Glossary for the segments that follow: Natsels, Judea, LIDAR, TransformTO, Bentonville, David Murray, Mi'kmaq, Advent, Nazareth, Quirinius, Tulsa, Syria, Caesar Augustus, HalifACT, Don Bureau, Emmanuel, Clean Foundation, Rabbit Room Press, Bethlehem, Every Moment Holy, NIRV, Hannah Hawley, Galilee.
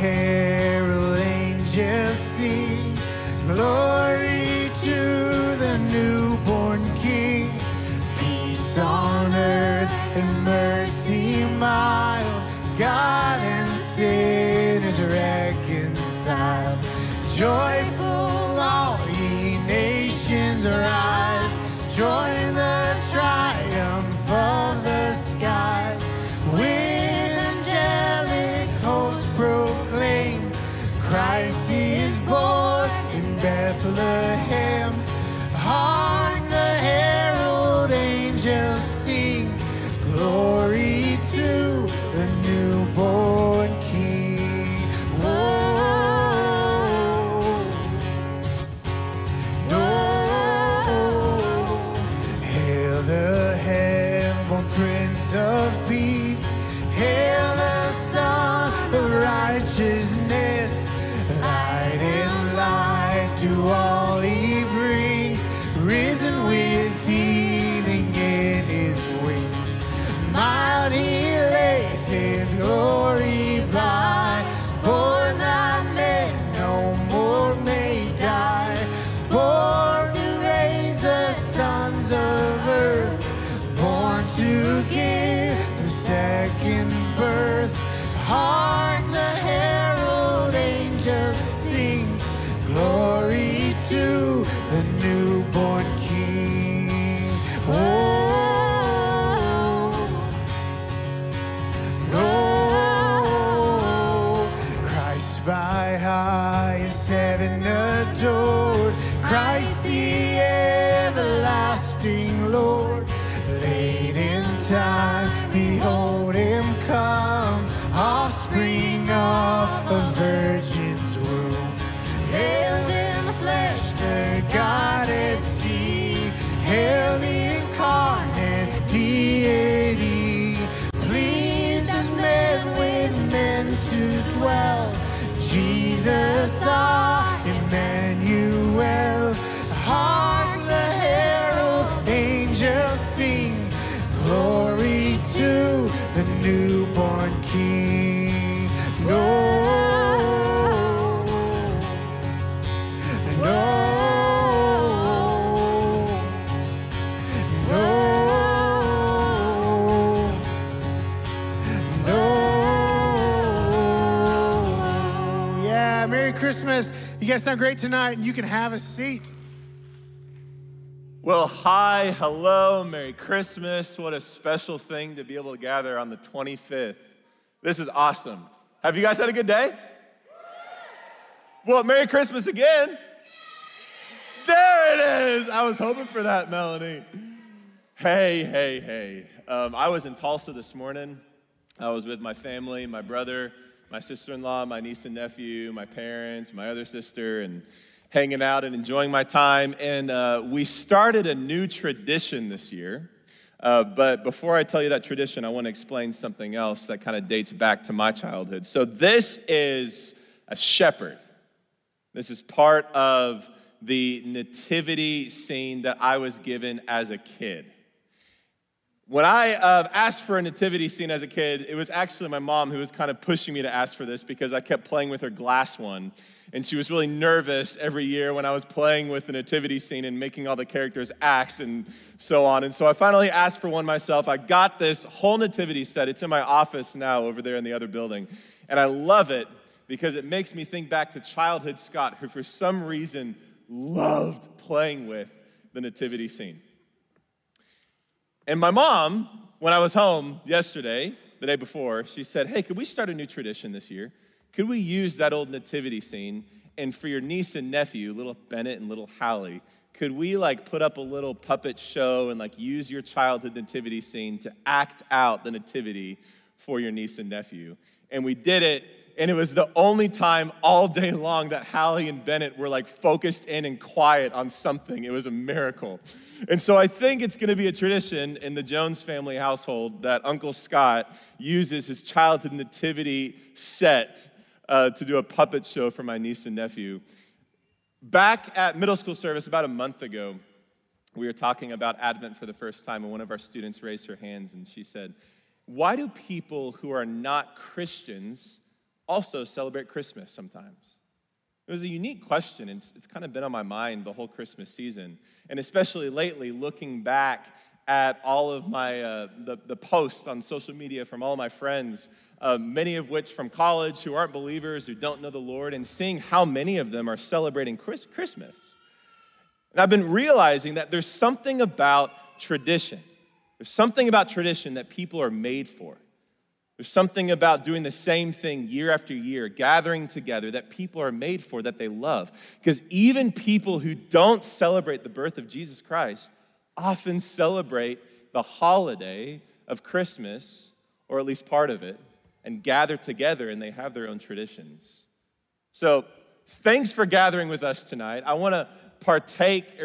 herald angels sing, glory to the newborn King, peace on earth and mercy mild, God and sinners reconciled. Joyful all ye nations arise, join the triumph of the skies, with angelic hosts proclaim, Christ is born in Bethlehem. Hark, the herald angels sing, glory to the newborn King. Oh, oh, hail the heavenly Prince of Peace, hail the Son of Righteousness, light and life to all he brings, risen with healing in his wings. Mild he lays his glory by, born that men no more may die, born to raise the sons of earth, born to give the second birth. Hark, the herald angels sing, glory to the newborn King. Oh, oh, Christ by highest heaven adored, Christ the everlasting Lord, late in time behold him come, offspring of a virgin's womb, hail in flesh the Godhead seen, hail the incarnate deity, pleased as men with men to dwell, Jesus our Emmanuel. Hark, the herald angels sing, glory to the newborn King. No, no, no, no. Yeah, Merry Christmas. You guys sound great tonight, and you can have a seat. Well, hi, hello, Merry Christmas. What a special thing to be able to gather on the 25th. This is awesome. Have you guys had a good day? Well, Merry Christmas again. There it is. I was hoping for that, Melanie. Hey, hey, hey. I was in Tulsa this morning. I was with my family, my brother, my sister-in-law, my niece and nephew, my parents, my other sister, and hanging out and enjoying my time. And we started a new tradition this year. But before I tell you that tradition, I want to explain something else that kind of dates back to my childhood. So this is a shepherd. This is part of the nativity scene that I was given as a kid. When I asked for a nativity scene as a kid, it was actually my mom who was kind of pushing me to ask for this because I kept playing with her glass one, and she was really nervous every year when I was playing with the nativity scene and making all the characters act and so on. And so I finally asked for one myself. I got this whole nativity set. It's in my office now over there in the other building, and I love it because it makes me think back to childhood Scott, who for some reason loved playing with the nativity scene. And my mom, when I was home yesterday, the day before, she said, hey, could we start a new tradition this year? Could we use that old nativity scene? And for your niece and nephew, little Bennett and little Howley, could we put up a little puppet show and use your childhood nativity scene to act out the nativity for your niece and nephew? And we did it. And it was the only time all day long that Hallie and Bennett were focused in and quiet on something. It was a miracle. And so I think it's gonna be a tradition in the Jones family household that Uncle Scott uses his childhood nativity set to do a puppet show for my niece and nephew. Back at middle school service about a month ago, we were talking about Advent for the first time, and one of our students raised her hands and she said, why do people who are not Christians also celebrate Christmas sometimes? It was a unique question. It's kind of been on my mind the whole Christmas season, and especially lately, looking back at all of my the posts on social media from all my friends, many of which from college who aren't believers, who don't know the Lord, and seeing how many of them are celebrating Christmas. And I've been realizing that there's something about tradition. There's something about tradition that people are made for. There's something about doing the same thing year after year, gathering together, that people are made for, that they love. Because even people who don't celebrate the birth of Jesus Christ often celebrate the holiday of Christmas, or at least part of it, and gather together, and they have their own traditions. So thanks for gathering with us tonight. I want to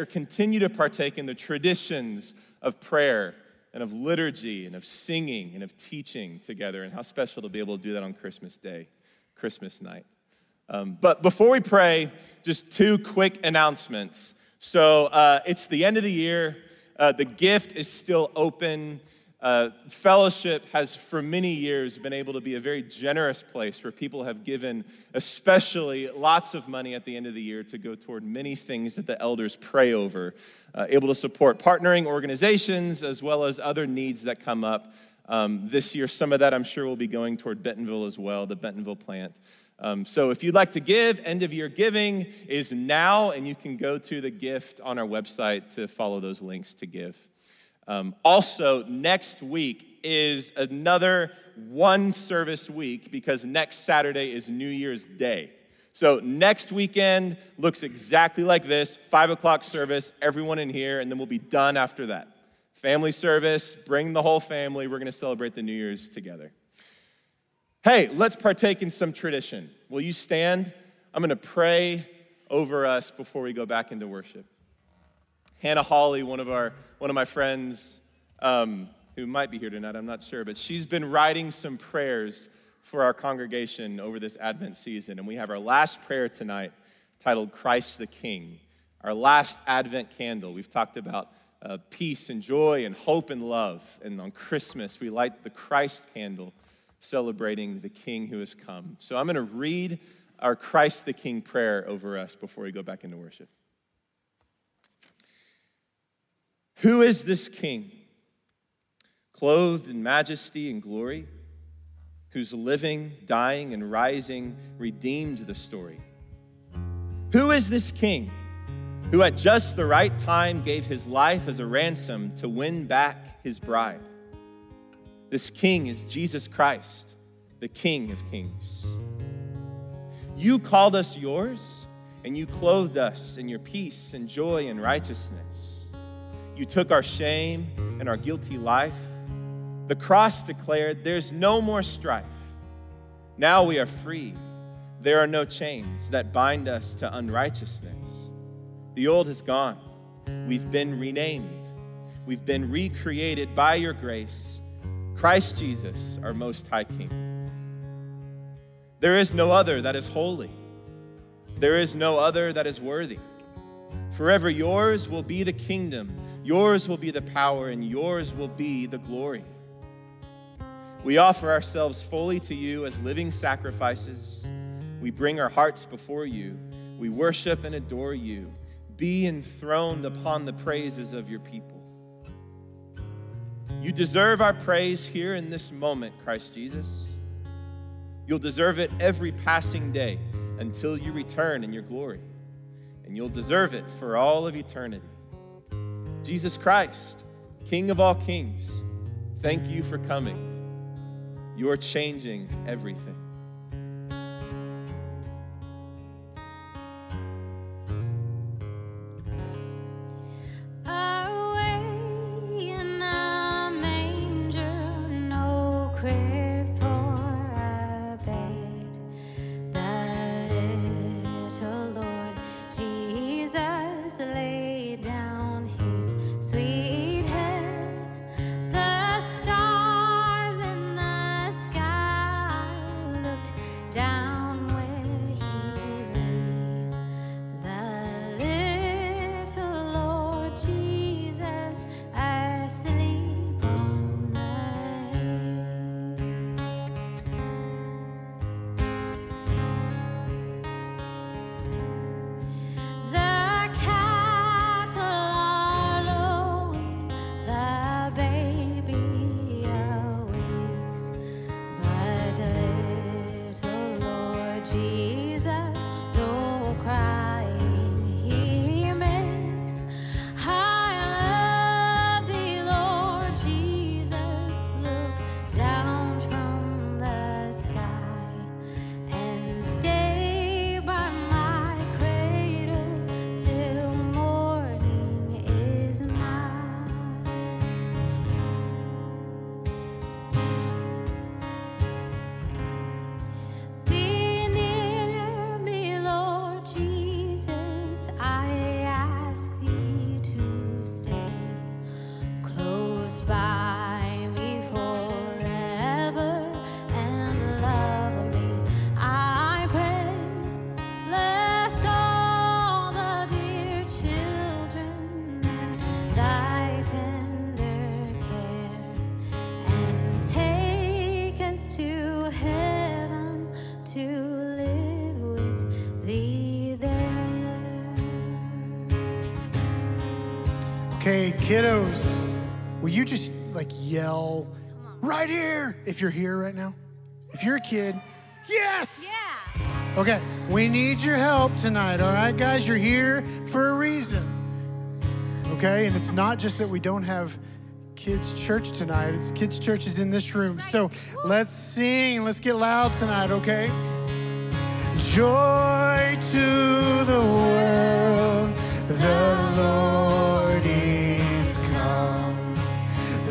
continue to partake in the traditions of prayer and of liturgy and of singing and of teaching together, and how special to be able to do that on Christmas Day, Christmas night. But before we pray, just two quick announcements. So it's the end of the year. The gift is still open. Fellowship has for many years been able to be a very generous place where people have given especially lots of money at the end of the year to go toward many things that the elders pray over, able to support partnering organizations as well as other needs that come up. This year, some of that I'm sure will be going toward Bentonville as well, the Bentonville plant. So if you'd like to give, end of year giving is now, and you can go to the gift on our website to follow those links to give. Also, next week is another one service week, because next Saturday is New Year's Day. So next weekend looks exactly like this, 5:00 service, everyone in here, and then we'll be done after that. Family service, bring the whole family. We're going to celebrate the New Year's together. Hey, let's partake in some tradition. Will you stand? I'm going to pray over us before we go back into worship. Hannah Hawley, one of my friends who might be here tonight, I'm not sure, but she's been writing some prayers for our congregation over this Advent season, and we have our last prayer tonight titled Christ the King, our last Advent candle. We've talked about peace and joy and hope and love, and on Christmas we light the Christ candle, celebrating the King who has come. So I'm going to read our Christ the King prayer over us before we go back into worship. Who is this King, clothed in majesty and glory, whose living, dying, and rising redeemed the story? Who is this King, who at just the right time gave his life as a ransom to win back his bride? This King is Jesus Christ, the King of Kings. You called us yours, and you clothed us in your peace and joy and righteousness. You took our shame and our guilty life. The cross declared, there's no more strife. Now we are free. There are no chains that bind us to unrighteousness. The old has gone. We've been renamed. We've been recreated by your grace. Christ Jesus, our most high King. There is no other that is holy. There is no other that is worthy. Forever yours will be the kingdom. Yours will be the power, and yours will be the glory. We offer ourselves fully to you as living sacrifices. We bring our hearts before you. We worship and adore you. Be enthroned upon the praises of your people. You deserve our praise here in this moment, Christ Jesus. You'll deserve it every passing day until you return in your glory, and you'll deserve it for all of eternity. Jesus Christ, King of all kings, thank you for coming. You're changing everything. Okay, kiddos, will you just like yell right here if you're here right now? If you're a kid, yes! Yeah! Okay, we need your help tonight, all right, guys? You're here for a reason, okay? And it's not just that we don't have kids' church tonight. It's kids' church is in this room. So let's sing. Let's get loud tonight, okay? Joy to the world, the Lord is.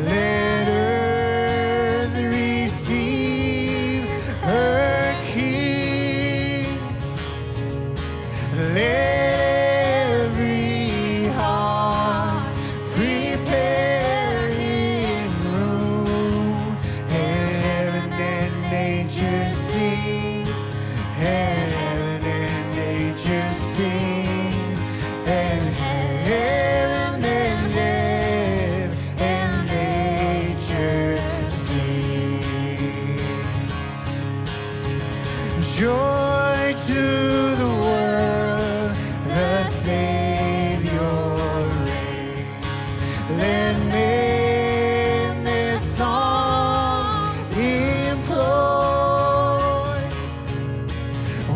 Let earth receive her King. Let every heart prepare Him room, and heaven and nature sing, and heaven and nature sing, and heaven and nature. Joy to the world, the Savior reigns. Let men their song employ,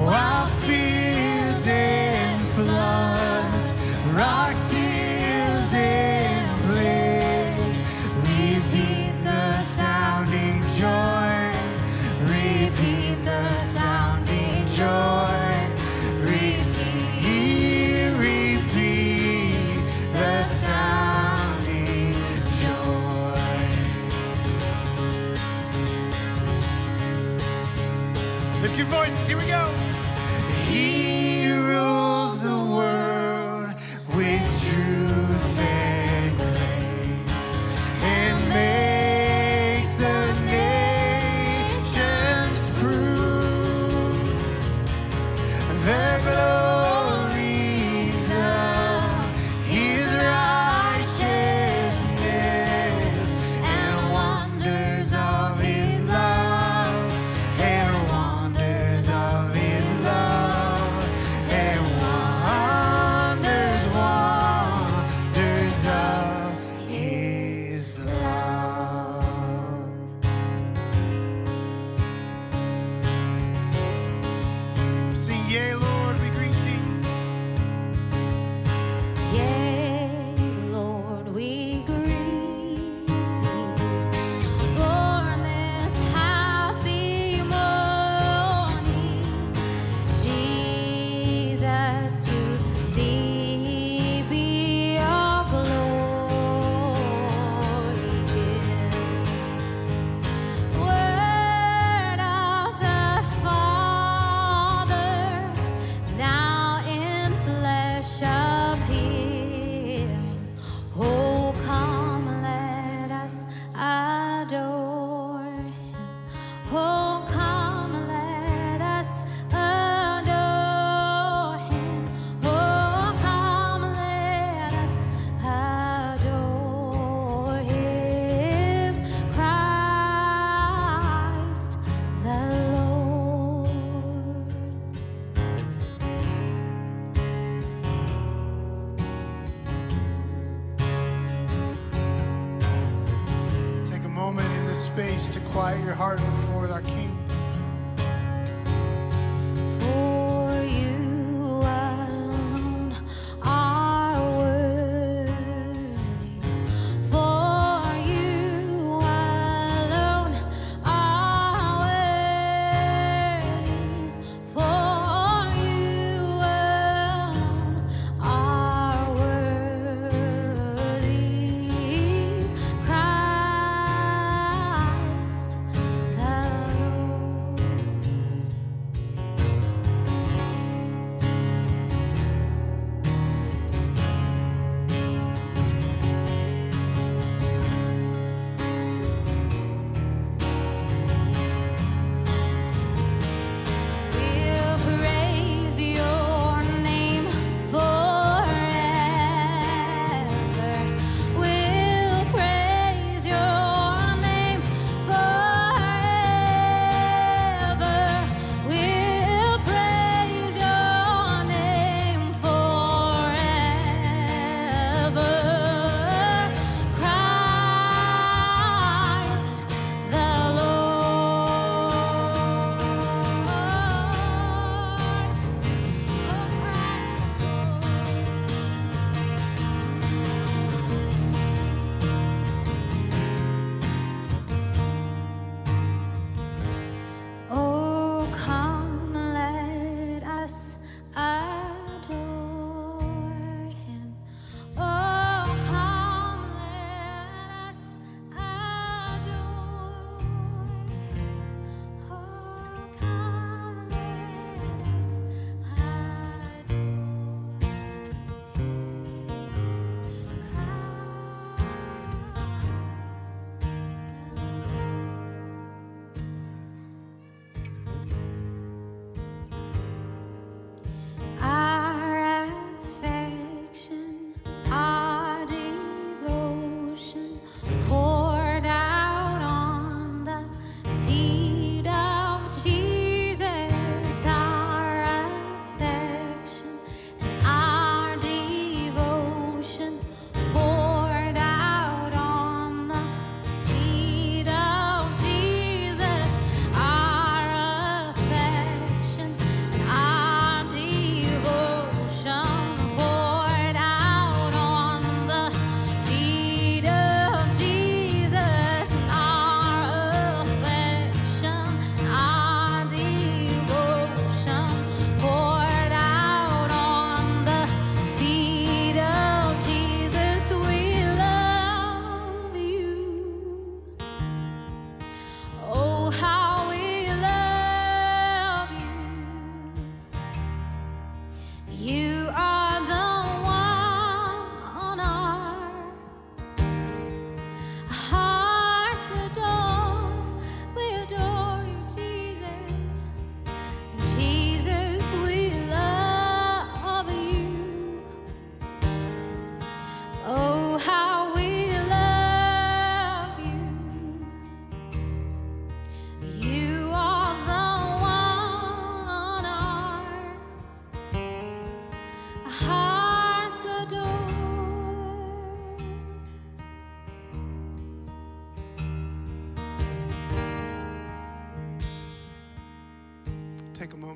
while fields and floods, rocks, hills and plains repeat the sounding joy, repeat the sound. Joy, repeat the sounding joy. Lift your voices, here we go. He rules the world with truth and grace, and makes the nations prove their glories of His righteousness, and wonders of His love, and wonders of His love, and wonders of His love. Sing, yea, Lord.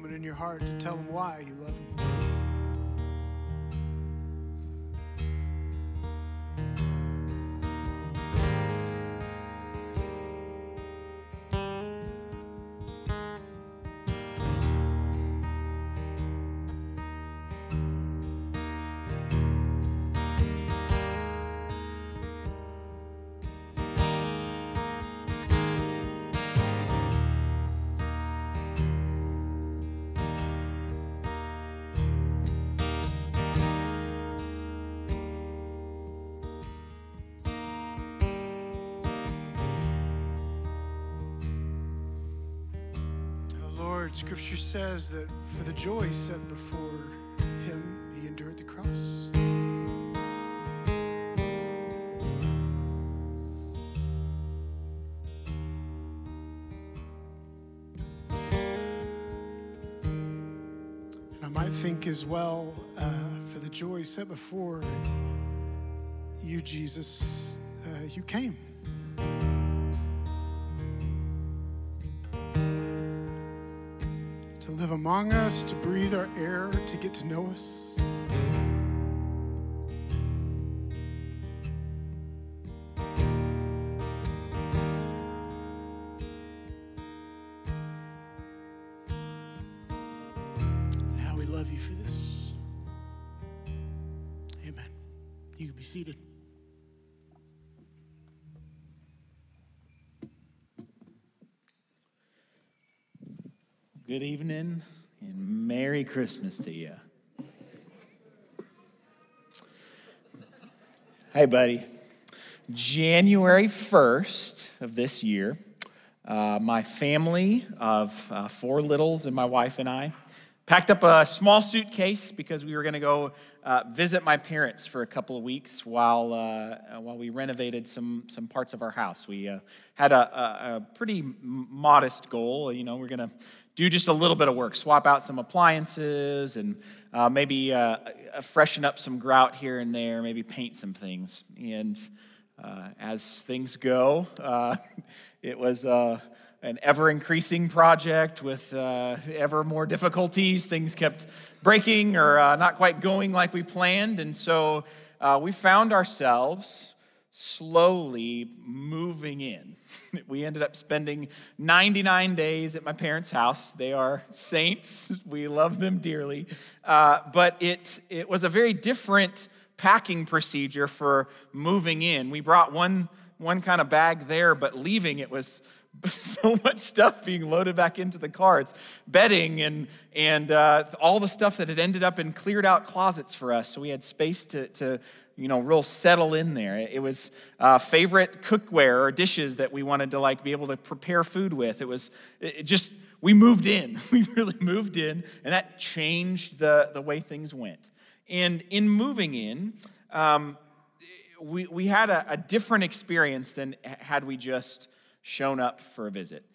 moment in your heart to tell him why you love him. Scripture says that for the joy set before him, he endured the cross. And I might think as well, for the joy set before you, Jesus, you came. Live among us, to breathe our air, to get to know us. And how we love you for this. Amen. You can be seated. Good evening and Merry Christmas to you. Hey, buddy. January 1st of this year, my family of four littles and my wife and I packed up a small suitcase because we were going to go visit my parents for a couple of weeks while we renovated some parts of our house. We had a pretty modest goal. You know, we're going to do just a little bit of work, swap out some appliances and maybe freshen up some grout here and there, maybe paint some things. And as things go, it was an ever-increasing project with ever more difficulties. Things kept breaking or not quite going like we planned. And so we found ourselves slowly moving in. We ended up spending 99 days at my parents' house. They are saints. We love them dearly. But it was a very different packing procedure for moving in. We brought one kind of bag there, but leaving it was so much stuff being loaded back into the car. It's bedding and all the stuff that had ended up in cleared out closets for us. So we had space to you know, real settle in there. It was favorite cookware or dishes that we wanted to like be able to prepare food with. It was we moved in. We really moved in, and that changed the way things went. And in moving in, we had a different experience than had we just shown up for a visit.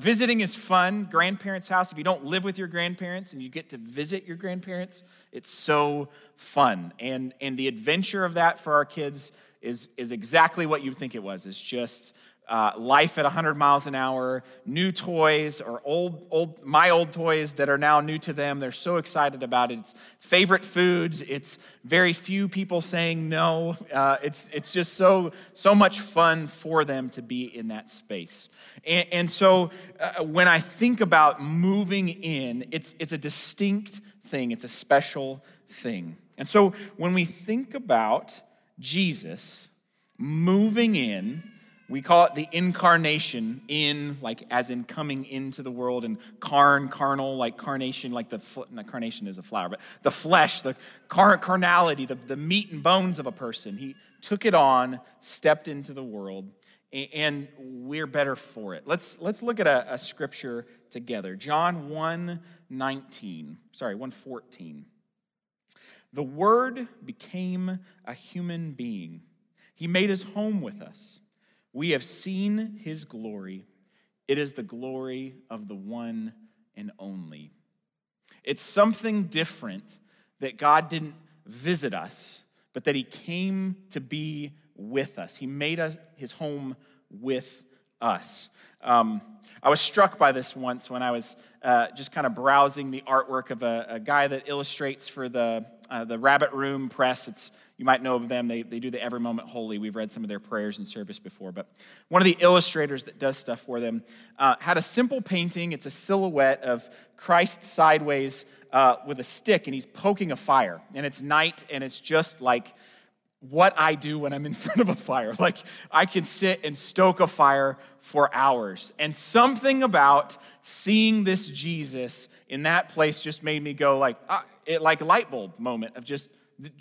Visiting is fun. Grandparents' house, if you don't live with your grandparents and you get to visit your grandparents, it's so fun. And the adventure of that for our kids is exactly what you'd think it was. It's just life at 100 miles an hour, new toys or my old toys that are now new to them. They're so excited about it. It's favorite foods. It's very few people saying no. It's just so much fun for them to be in that space. And so when I think about moving in, it's a distinct thing. It's a special thing. And so when we think about Jesus moving in, we call it the incarnation, in, like, as in coming into the world, and carnal, like carnation, like not carnation is a flower, but the flesh, the carnality, the meat and bones of a person. He took it on, stepped into the world, and we're better for it. Let's look at a scripture together. John 1:14. The Word became a human being. He made his home with us. We have seen his glory. It is the glory of the one and only. It's something different that God didn't visit us, but that he came to be with us. He made his home with us. I was struck by this once when I was just kind of browsing the artwork of a guy that illustrates for the Rabbit Room Press. You might know of them. They do the Every Moment Holy. We've read some of their prayers in service before. But one of the illustrators that does stuff for them had a simple painting. It's a silhouette of Christ sideways with a stick, and he's poking a fire. And it's night, and it's just like what I do when I'm in front of a fire. Like, I can sit and stoke a fire for hours. And something about seeing this Jesus in that place just made me go like, like light bulb moment of just,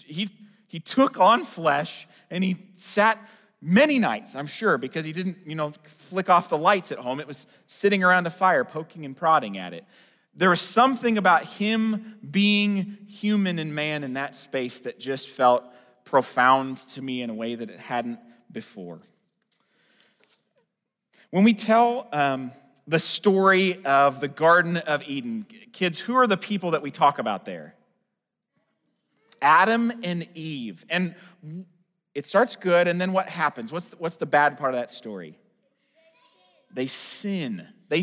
he took on flesh, and he sat many nights, I'm sure, because he didn't, flick off the lights at home. It was sitting around a fire, poking and prodding at it. There was something about him being human and man in that space that just felt profound to me in a way that it hadn't before. When we tell the story of the Garden of Eden, kids, who are the people that we talk about there? Adam and Eve. And it starts good, and then what happens? What's the bad part of that story? They sin. They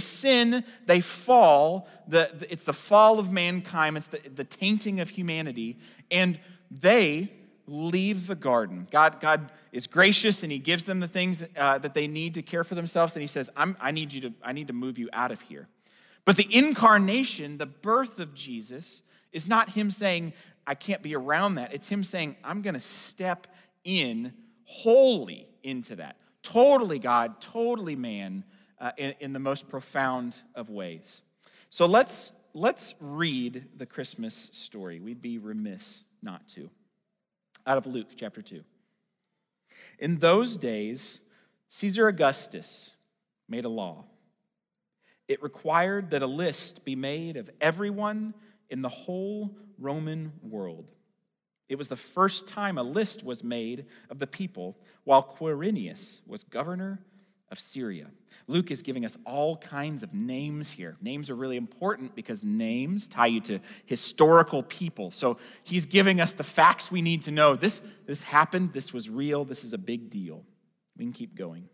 fall. It's the fall of mankind. It's the tainting of humanity. And they leave the garden. God is gracious, and he gives them the things that they need to care for themselves. And he says, I need to move you out of here. But the incarnation, the birth of Jesus, is not him saying, I can't be around that. It's him saying, I'm going to step in wholly into that. Totally God, totally man, in the most profound of ways. So let's read the Christmas story. We'd be remiss not to. Out of Luke chapter 2. In those days, Caesar Augustus made a law. It required that a list be made of everyone in the whole Roman world. It was the first time a list was made of the people while Quirinius was governor of Syria. Luke is giving us all kinds of names here. Names are really important because names tie you to historical people. So he's giving us the facts we need to know. This happened. This was real. This is a big deal. We can keep going.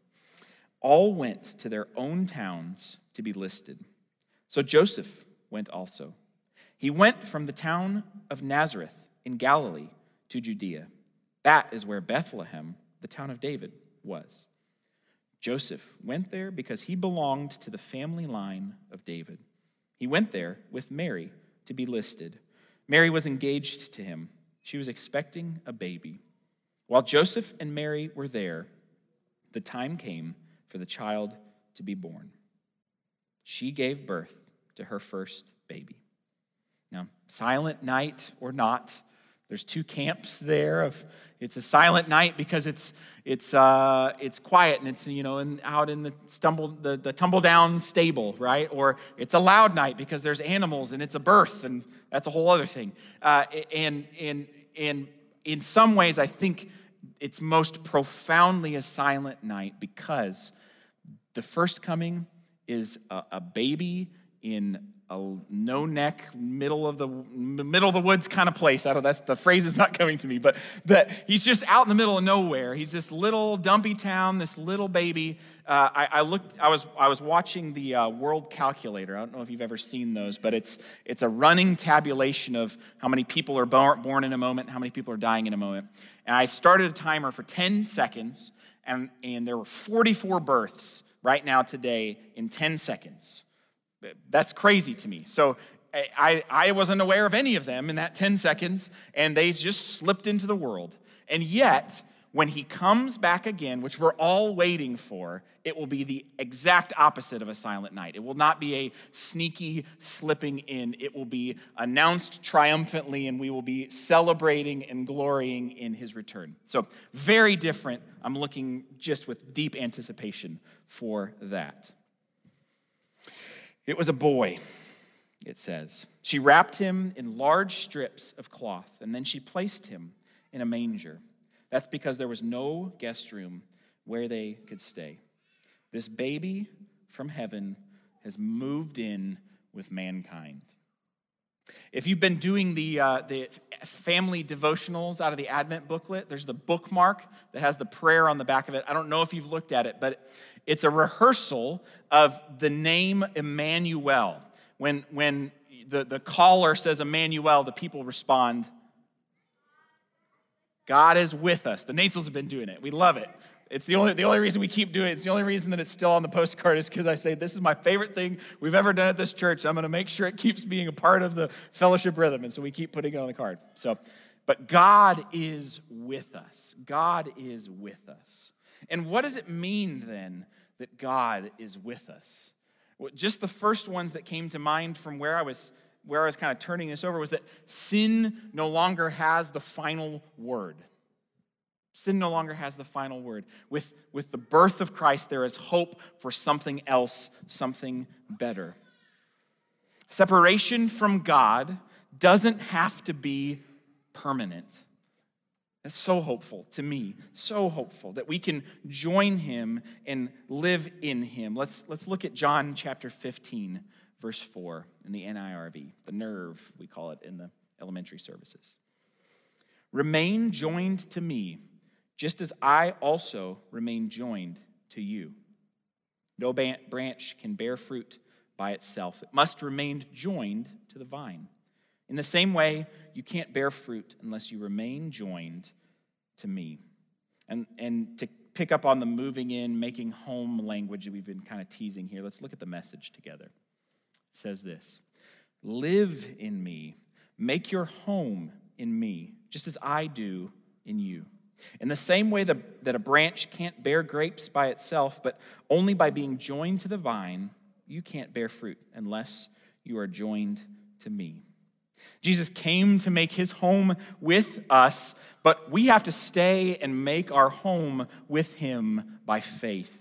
All went to their own towns to be listed. So Joseph went also. He went from the town of Nazareth in Galilee to Judea. That is where Bethlehem, the town of David, was. Joseph went there because he belonged to the family line of David. He went there with Mary to be listed. Mary was engaged to him. She was expecting a baby. While Joseph and Mary were there, the time came for the child to be born. She gave birth to her first baby. Now, silent night or not, there's two camps there. It's a silent night because it's quiet and it's out in the tumble down stable, right? Or it's a loud night because there's animals and it's a birth, and that's a whole other thing. And in some ways, I think it's most profoundly a silent night because the first coming is a baby in a no neck, middle of the woods kind of place. I don't. That's the phrase is not coming to me, but that he's just out in the middle of nowhere. He's this little dumpy town, this little baby. I was watching the World Calculator. I don't know if you've ever seen those, but it's a running tabulation of how many people are born in a moment, how many people are dying in a moment. And I started a timer for 10 seconds, and there were 44 births right now today in 10 seconds. That's crazy to me. So I wasn't aware of any of them in that 10 seconds, and they just slipped into the world. And yet, when he comes back again, which we're all waiting for, it will be the exact opposite of a silent night. It will not be a sneaky slipping in. It will be announced triumphantly, and we will be celebrating and glorying in his return. So very different. I'm looking just with deep anticipation for that. It was a boy, it says. She wrapped him in large strips of cloth, and then she placed him in a manger. That's because there was no guest room where they could stay. This baby from heaven has moved in with mankind. If you've been doing the family devotionals out of the Advent booklet, there's the bookmark that has the prayer on the back of it. I don't know if you've looked at it, but it's a rehearsal of the name Emmanuel. When the caller says Emmanuel, the people respond, God is with us. The Natsels have been doing it. We love it. It's the only reason we keep doing it. It's the only reason that it's still on the postcard is because I say, this is my favorite thing we've ever done at this church. I'm going to make sure it keeps being a part of the fellowship rhythm. And so we keep putting it on the card. So, but God is with us. God is with us. And what does it mean then that God is with us? Well, just the first ones that came to mind from where I was kind of turning this over was that sin no longer has the final word. Sin no longer has the final word. With the birth of Christ, there is hope for something else, something better. Separation from God doesn't have to be permanent. That's so hopeful to me, so hopeful that we can join him and live in him. Let's look at John chapter 15, verse 4 in the NIRV, the NIRV, we call it in the elementary services. Remain joined to me, just as I also remain joined to you. No branch can bear fruit by itself. It must remain joined to the vine. In the same way, you can't bear fruit unless you remain joined to me. And to pick up on the moving in, making home language that we've been kind of teasing here, let's look at the message together. It says this, live in me, make your home in me, just as I do in you. In the same way that a branch can't bear grapes by itself, but only by being joined to the vine, you can't bear fruit unless you are joined to me. Jesus came to make his home with us, but we have to stay and make our home with him by faith.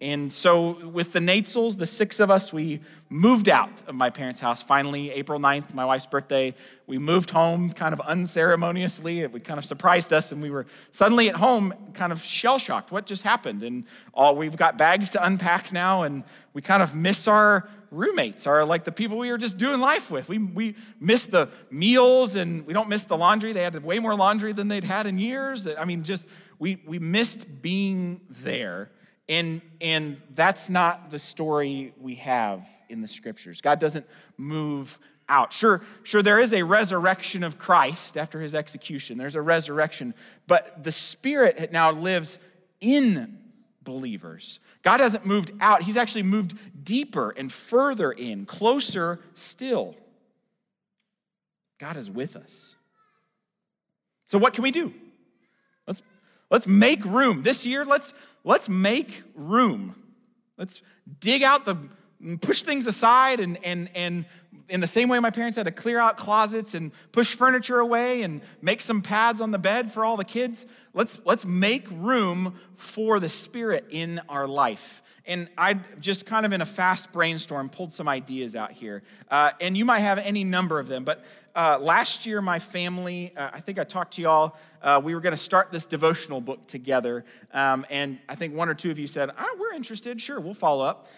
And so with the Natsels, the six of us, we moved out of my parents' house. Finally, April 9th, my wife's birthday, we moved home kind of unceremoniously. It kind of surprised us, and we were suddenly at home kind of shell-shocked. What just happened? And all we've got bags to unpack now, and we kind of miss our roommates, are like the people we were just doing life with. We miss the meals, and we don't miss the laundry. They had way more laundry than they'd had in years. I mean, just we missed being there. And that's not the story we have in the scriptures. God doesn't move out. Sure, there is a resurrection of Christ after his execution. There's a resurrection, but the Spirit now lives in believers. God hasn't moved out. He's actually moved deeper and further in, closer still. God is with us. So what can we do? Let's make room. This year, let's make room. Let's dig out push things aside and in the same way my parents had to clear out closets and push furniture away and make some pads on the bed for all the kids, let's make room for the Spirit in our life. And I just kind of in a fast brainstorm pulled some ideas out here. And you might have any number of them, but last year my family, I think I talked to y'all, we were gonna start this devotional book together. And I think one or two of you said, we're interested, sure, we'll follow up.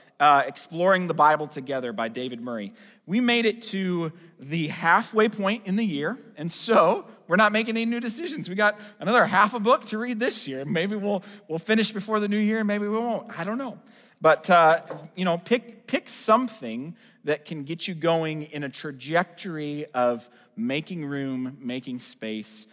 Exploring the Bible Together by David Murray. We made it to the halfway point in the year, and so we're not making any new decisions. We got another half a book to read this year. Maybe we'll finish before the new year, and maybe we won't. I don't know. But, pick something that can get you going in a trajectory of making room, making space,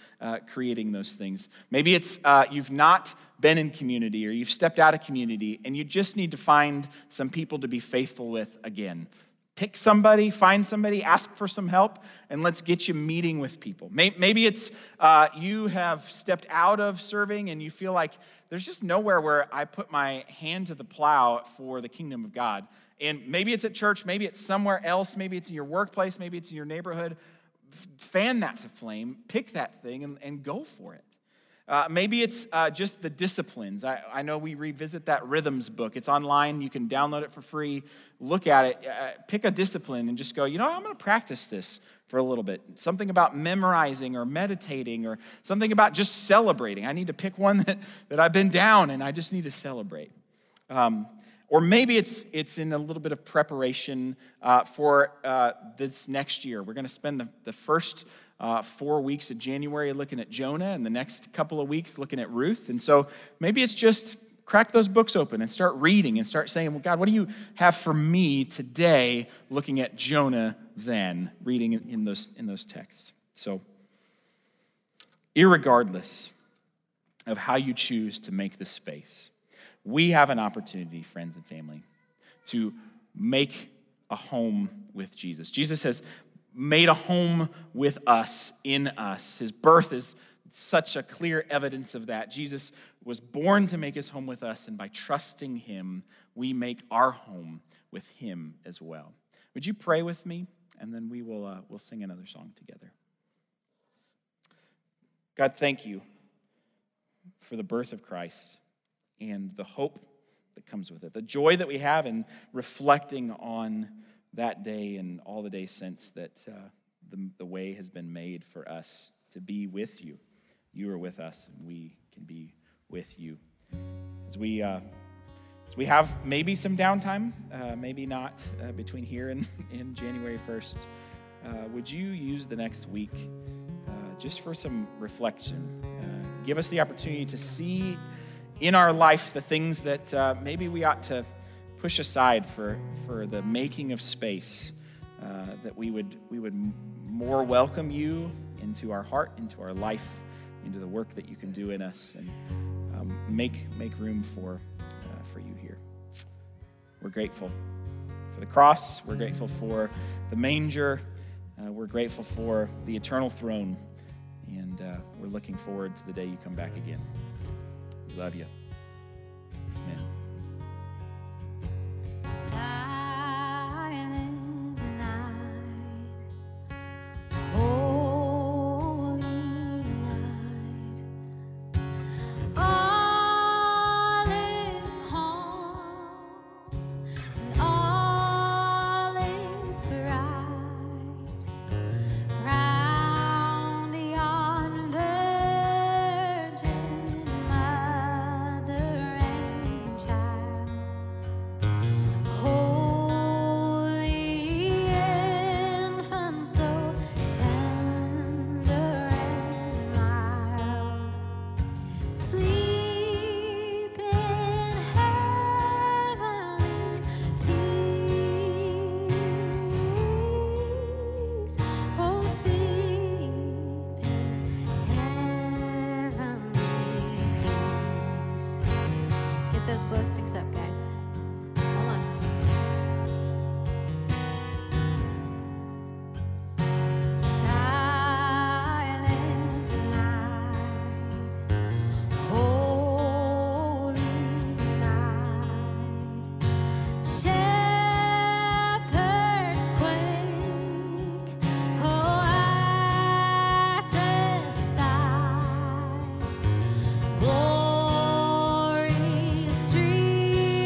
creating those things. Maybe it's you've not been in community or you've stepped out of community and you just need to find some people to be faithful with again. Pick somebody, find somebody, ask for some help, and let's get you meeting with people. Maybe it's you have stepped out of serving and you feel like there's just nowhere where I put my hand to the plow for the kingdom of God. And maybe it's at church, maybe it's somewhere else, maybe it's in your workplace, maybe it's in your neighborhood. Fan that to flame, pick that thing and go for it. Maybe it's just the disciplines. I know we revisit that rhythms book. It's online. You can download it for free. Look at it. Pick a discipline and just go, I'm going to practice this for a little bit. Something about memorizing or meditating or something about just celebrating. I need to pick one that I've been down and I just need to celebrate. Or maybe it's in a little bit of preparation for this next year. We're going to spend the first 4 weeks of January looking at Jonah and the next couple of weeks looking at Ruth. And so maybe it's just crack those books open and start reading and start saying, well, God, what do you have for me today looking at Jonah then, reading in those texts? So irregardless of how you choose to make the space, we have an opportunity, friends and family, to make a home with Jesus. Jesus has made a home with us, in us. His birth is such a clear evidence of that. Jesus was born to make his home with us, and by trusting him, we make our home with him as well. Would you pray with me? And then we will we'll sing another song together. God, thank you for the birth of Christ and the hope that comes with it, the joy that we have in reflecting on that day and all the days since, that the way has been made for us to be with you. You are with us, and we can be with you. As we have maybe some downtime, maybe not between here and January 1st, would you use the next week just for some reflection? Give us the opportunity to see in our life the things that maybe we ought to push aside for the making of space, that we would more welcome you into our heart, into our life, into the work that you can do in us, and make room for you here. We're grateful for the cross. We're grateful for the manger. We're grateful for the eternal throne, and we're looking forward to the day you come back again. Love you. Amen. Silent night, holy night, all is calm and all is bright, round yon virgin mother and child. Holy infant, so tender and mild, sleep in heavenly peace. Oh, sleep in heavenly peace. Get those glow sticks up, guys. Come on. Silent night, holy night, shepherds quake, oh, at the sight, glory streaming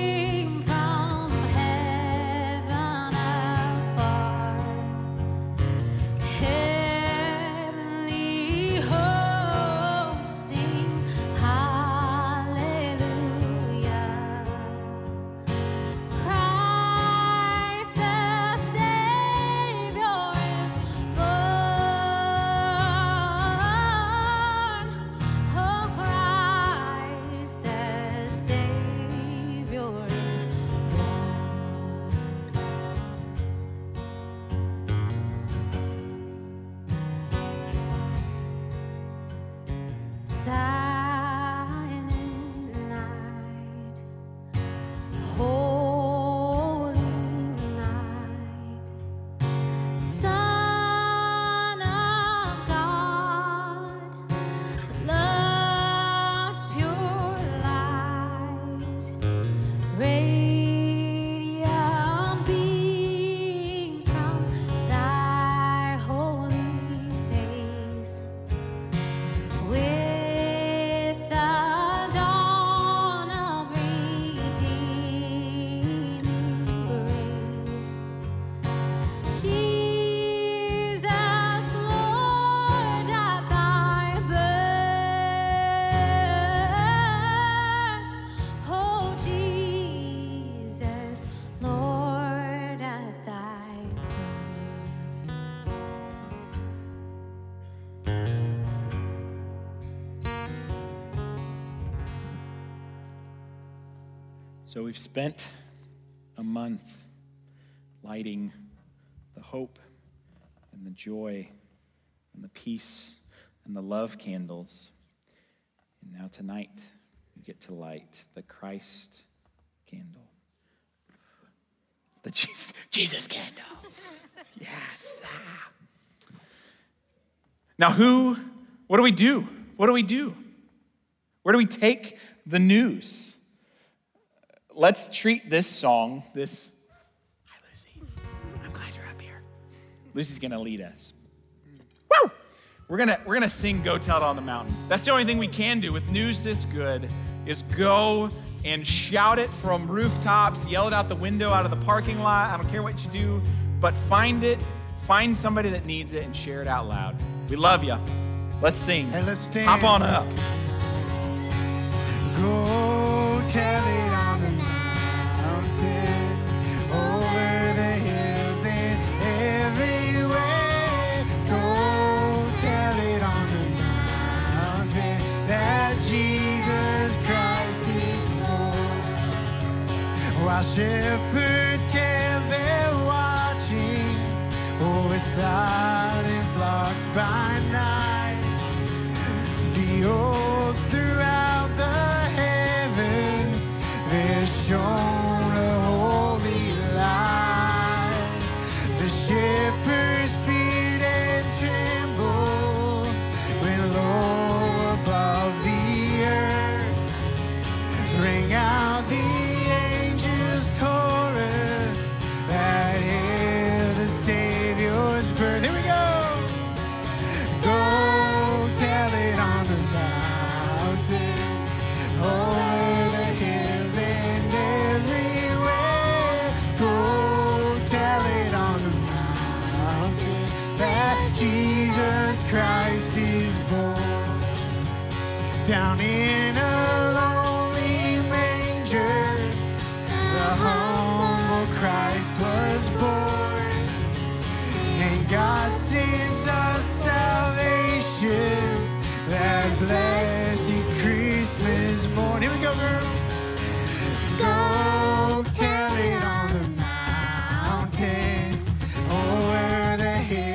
So we've spent a month lighting the hope and the joy and the peace and the love candles. And now tonight we get to light the Christ candle. The Jesus candle. Yes. Now what do we do? What do we do? Where do we take the news? Let's treat this song, hi Lucy, I'm glad you're up here. Lucy's gonna lead us. Woo! We're gonna sing Go Tell It on the Mountain. That's the only thing we can do with news this good is go and shout it from rooftops, yell it out the window, out of the parking lot. I don't care what you do, but find it, find somebody that needs it and share it out loud. We love you. Let's sing. Hey, let's stand. Hop on up. Go tell it on the mountain, over the hills and everywhere. Go tell it on the mountain that Jesus Christ is Lord. While shepherds camp there watching over silent flocks by night, behold, throughout the shone a holy light. The shepherds feared and trembled when low above the earth rang out the angels' chorus that hail the Savior's birth. Here we go. Go tell it on the mountain. Oh. Christ is born. Down in a lonely manger, the humble Christ was born, and God sent us salvation that blessed you Christmas morn. Here we go, girl. Go tell it on the mountain, over the hill.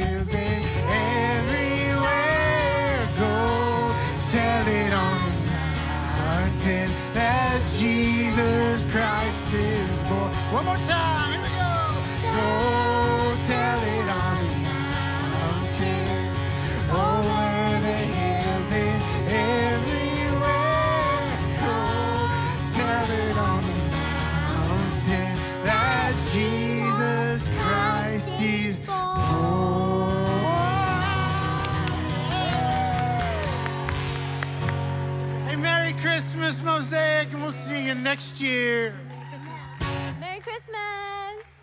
That Jesus Christ is born. One more time, here we go. Go tell it on the mountain, over the hills and everywhere. Go tell it on the mountain that Jesus Christ is born. Merry Christmas, Mosaic, and we'll see you next year. Merry Christmas. Merry Christmas.